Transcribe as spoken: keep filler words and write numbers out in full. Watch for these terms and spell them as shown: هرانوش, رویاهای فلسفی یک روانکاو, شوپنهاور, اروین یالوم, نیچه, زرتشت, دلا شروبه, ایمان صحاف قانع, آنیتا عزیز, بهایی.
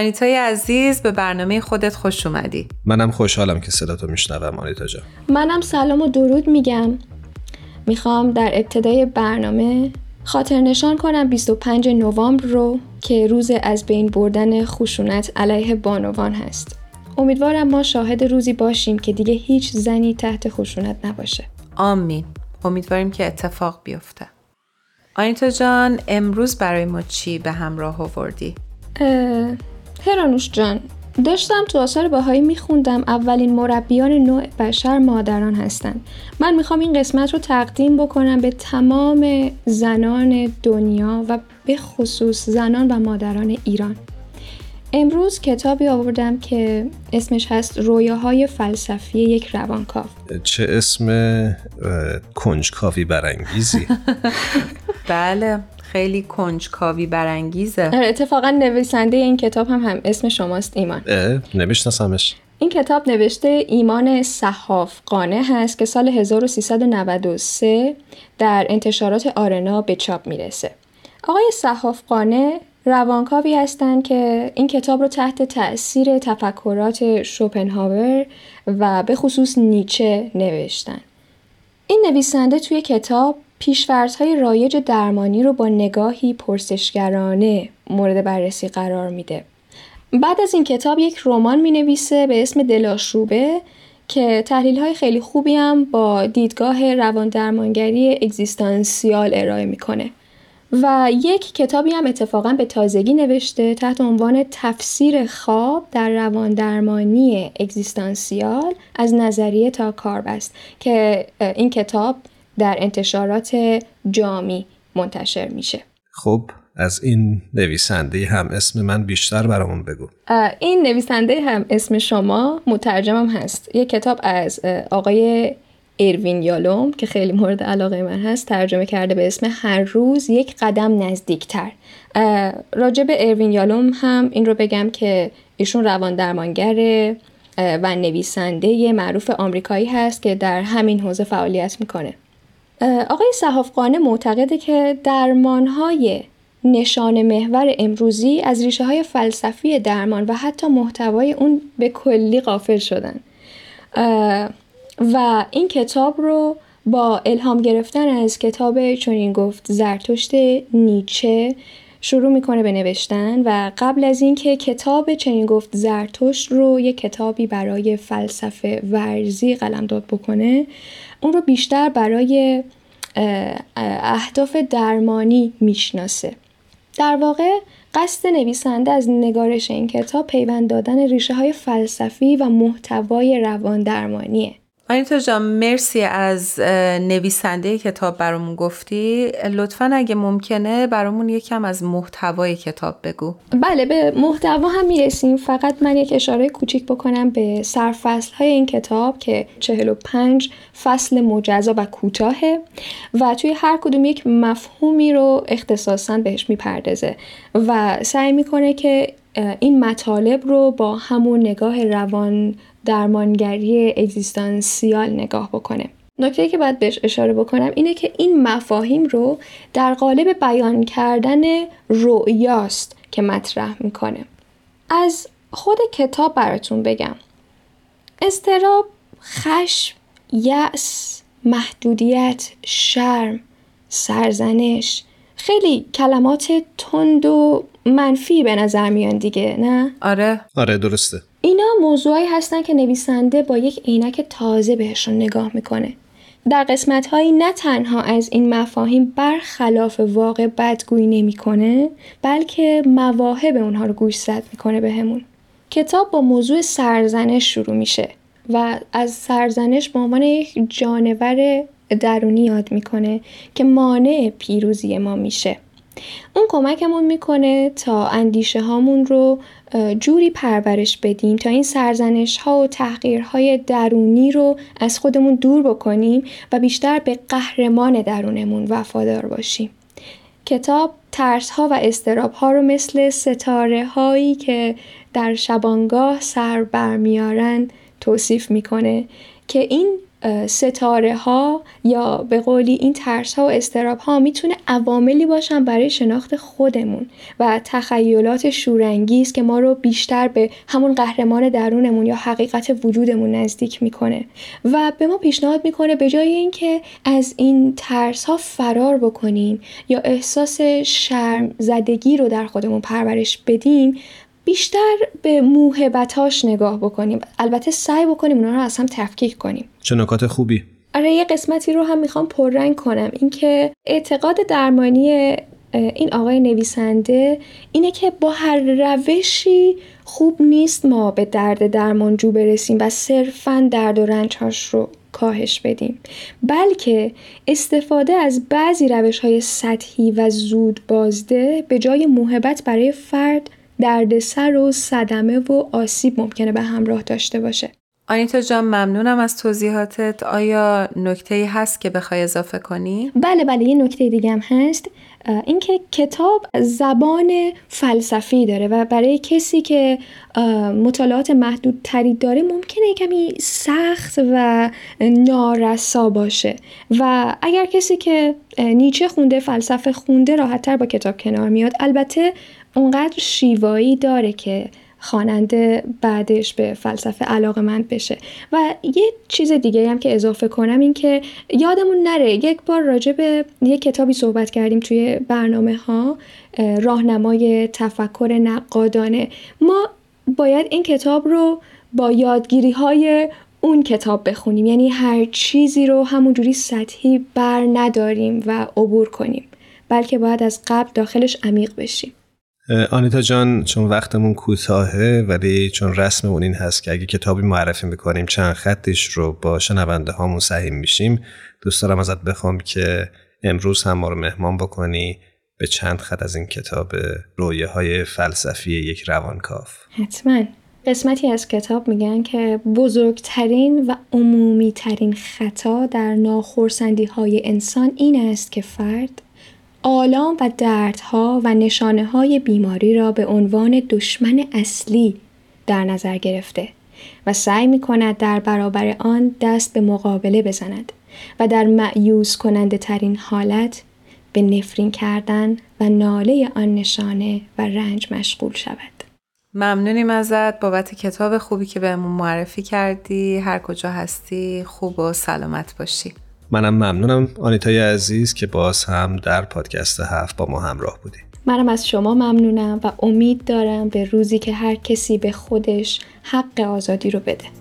آنیتا عزیز، به برنامه خودت خوش اومدی. منم خوشحالم که صداتو میشنوم آنیتا جان. منم سلام و درود میگم. میخوام در ابتدای برنامه خاطر نشان کنم بیست و پنجم نوامبر رو که روز از بین بردن خشونت علیه بانوان هست. امیدوارم ما شاهد روزی باشیم که دیگه هیچ زنی تحت خشونت نباشه. آمین. امیدواریم که اتفاق بیفته. آنیتا جان، امروز برای ما چی به همراه آوردی؟ هرانوش جان، داشتم تو آثار بهایی میخوندم اولین مربیان نوع بشر مادران هستن. من میخوام این قسمت رو تقدیم بکنم به تمام زنان دنیا و به خصوص زنان و مادران ایران. امروز کتابی آوردم که اسمش هست رویاهای فلسفی یک روانکاو. چه اسم کنجکاوی برانگیزی. بله، خیلی کنجکاوی برانگیزه. اتفاقا نویسنده این کتاب هم هم اسم شماست ایمان. نمیشناسمش. این کتاب نوشته ایمان صحاف قانع هست که سال هزار و سیصد و نود و سه در انتشارات آرنا به چاپ میرسه. آقای صحاف قانع روانکاوی هستند که این کتاب رو تحت تأثیر تفکرات شوپنهاور و به خصوص نیچه نوشتن. این نویسنده توی کتاب پیشفرض‌های رایج درمانی رو با نگاهی پرسشگرانه مورد بررسی قرار میده. بعد از این کتاب یک رمان می نویسه به اسم دلا شروبه که تحلیل‌های خیلی خوبی هم با دیدگاه رواندرمانگری اگزیستانسیال ارائه میکنه. و یک کتابی هم اتفاقاً به تازگی نوشته تحت عنوان تفسیر خواب در رواندرمانی اگزیستانسیال از نظریه تا کاربست که این کتاب در انتشارات جامی منتشر میشه. خب از این نویسنده هم اسم من بیشتر برامون بگو. این نویسنده هم اسم شما مترجمم هست. یک کتاب از آقای اروین یالوم که خیلی مورد علاقه من هست ترجمه کرده به اسم هر روز یک قدم نزدیکتر. راجع به اروین یالوم هم این رو بگم که ایشون رواندرمانگر و نویسنده معروف آمریکایی هست که در همین حوزه فعالیت میکنه. آقای صحاف قانع معتقده که درمانهای نشان محور امروزی از ریشه های فلسفی درمان و حتی محتوای اون به کلی غافل شدن و این کتاب رو با الهام گرفتن از کتاب چنین گفت زرتشت نیچه شروع میکنه به نوشتن و قبل از اینکه کتاب چنین گفت زرتشت رو یک کتابی برای فلسفه ورزی قلمداد بکنه اون رو بیشتر برای اهداف درمانی میشناسه. در واقع قصد نویسنده از نگارش این کتاب پیوند دادن ریشه های فلسفی و محتوای روان درمانیه. آنیتا جان، مرسی از نویسنده کتاب برامون گفتی. لطفاً اگه ممکنه برامون یکم از محتوای کتاب بگو. بله، به محتوا هم میرسیم. فقط من یک اشاره کوچیک بکنم به سرفصل‌های این کتاب که چهل و پنج فصل مجزا و کوتاهه و توی هر کدوم یک مفهومی رو اختصاصاً بهش میپردازه و سعی میکنه که این مطالب رو با همون نگاه روان درمانگری اگزیستانسیال نگاه بکنه. نکته‌ای که باید بهش اشاره بکنم اینه که این مفاهیم رو در قالب بیان کردن رؤیاست که مطرح میکنه. از خود کتاب براتون بگم. اضطراب، خشم، یأس، محدودیت، شرم، سرزنش، خیلی کلمات تند و منفی به نظر میان دیگه، نه؟ آره آره درسته. اینا موضوعی هستن که نویسنده با یک عینک تازه بهشون نگاه میکنه. در قسمت‌هایی نه تنها از این مفاهیم برخلاف واقع بدگویی نمیکنه، بلکه مواهب اونها رو گوشزد میکنه بهمون. کتاب با موضوع سرزنش شروع میشه و از سرزنش به عنوان یک جانور درونی یاد میکنه که مانع پیروزی ما میشه. اون کمکمون میکنه تا اندیشه هامون رو جوری پرورش بدیم تا این سرزنش ها و تحقیرهای درونی رو از خودمون دور بکنیم و بیشتر به قهرمان درونمون وفادار باشیم. کتاب ترس ها و اضطراب ها رو مثل ستاره هایی که در شبانگاه سر برمیارن توصیف میکنه که این ستاره ها یا به قولی این ترس ها و اضطراب ها میتونه عواملی باشن برای شناخت خودمون و تخیلات شورانگیز که ما رو بیشتر به همون قهرمان درونمون یا حقیقت وجودمون نزدیک میکنه و به ما پیشنهاد میکنه به جای اینکه از این ترس ها فرار بکنیم یا احساس شرم زدگی رو در خودمون پرورش بدیم، بیشتر به موهبتاش نگاه بکنیم. البته سعی بکنیم اونا رو از هم تفکیک کنیم. چه نکات خوبی. آره، یه قسمتی رو هم میخوام پررنگ کنم، اینکه اعتقاد درمانی این آقای نویسنده اینه که با هر روشی خوب نیست ما به درد درمانجو برسیم و صرفاً درد و رنجهاش رو کاهش بدیم، بلکه استفاده از بعضی روش‌های سطحی و زود بازده به جای موهبت برای فرد دردسر و صدمه و آسیب ممکنه به همراه داشته باشه. آنیتا جان ممنونم از توضیحاتت. آیا نکته‌ای هست که بخوای اضافه کنی؟ بله بله، یه نکته دیگه هم هست، اینکه کتاب زبان فلسفی داره و برای کسی که مطالعات محدودتری داره ممکنه کمی سخت و نارسا باشه و اگر کسی که نیچه خونده، فلسفه خونده، راحت‌تر با کتاب کنار میاد. البته اونقدر شیوایی داره که خواننده بعدش به فلسفه علاقه‌مند بشه. و یه چیز دیگه هم که اضافه کنم این که یادمون نره یک بار راجع به یه کتابی صحبت کردیم توی برنامه ها، راهنمای تفکر نقادانه. ما باید این کتاب رو با یادگیری‌های اون کتاب بخونیم، یعنی هر چیزی رو همونجوری سطحی بر نداریم و عبور کنیم، بلکه باید از قبل داخلش عمیق بشیم. آنیتا جان، چون وقتمون کوتاهه ولی چون رسممون این هست که اگه کتابی معرفی میکنیم چند خطش رو با شنونده هامون سهیم میشیم، دوست دارم ازت بخوام که امروز هم ما رو مهمان بکنی به چند خط از این کتاب رویاهای فلسفی یک روانکاو. حتما. قسمتی از کتاب میگن که بزرگترین و عمومیترین خطا در ناخرسندی های انسان این است که فرد آلام و دردها و نشانه‌های بیماری را به عنوان دشمن اصلی در نظر گرفته و سعی می‌کند در برابر آن دست به مقابله بزند و در مأیوس کننده ترین حالت به نفرین کردن و ناله آن نشانه و رنج مشغول شود. ممنونیم ازت بابت کتاب خوبی که بهمون معرفی کردی. هر کجا هستی خوب و سلامت باشی. منم ممنونم آنیتای عزیز که باز هم در پادکست هفت با ما همراه بودی. منم از شما ممنونم و امید دارم به روزی که هر کسی به خودش حق آزادی رو بده.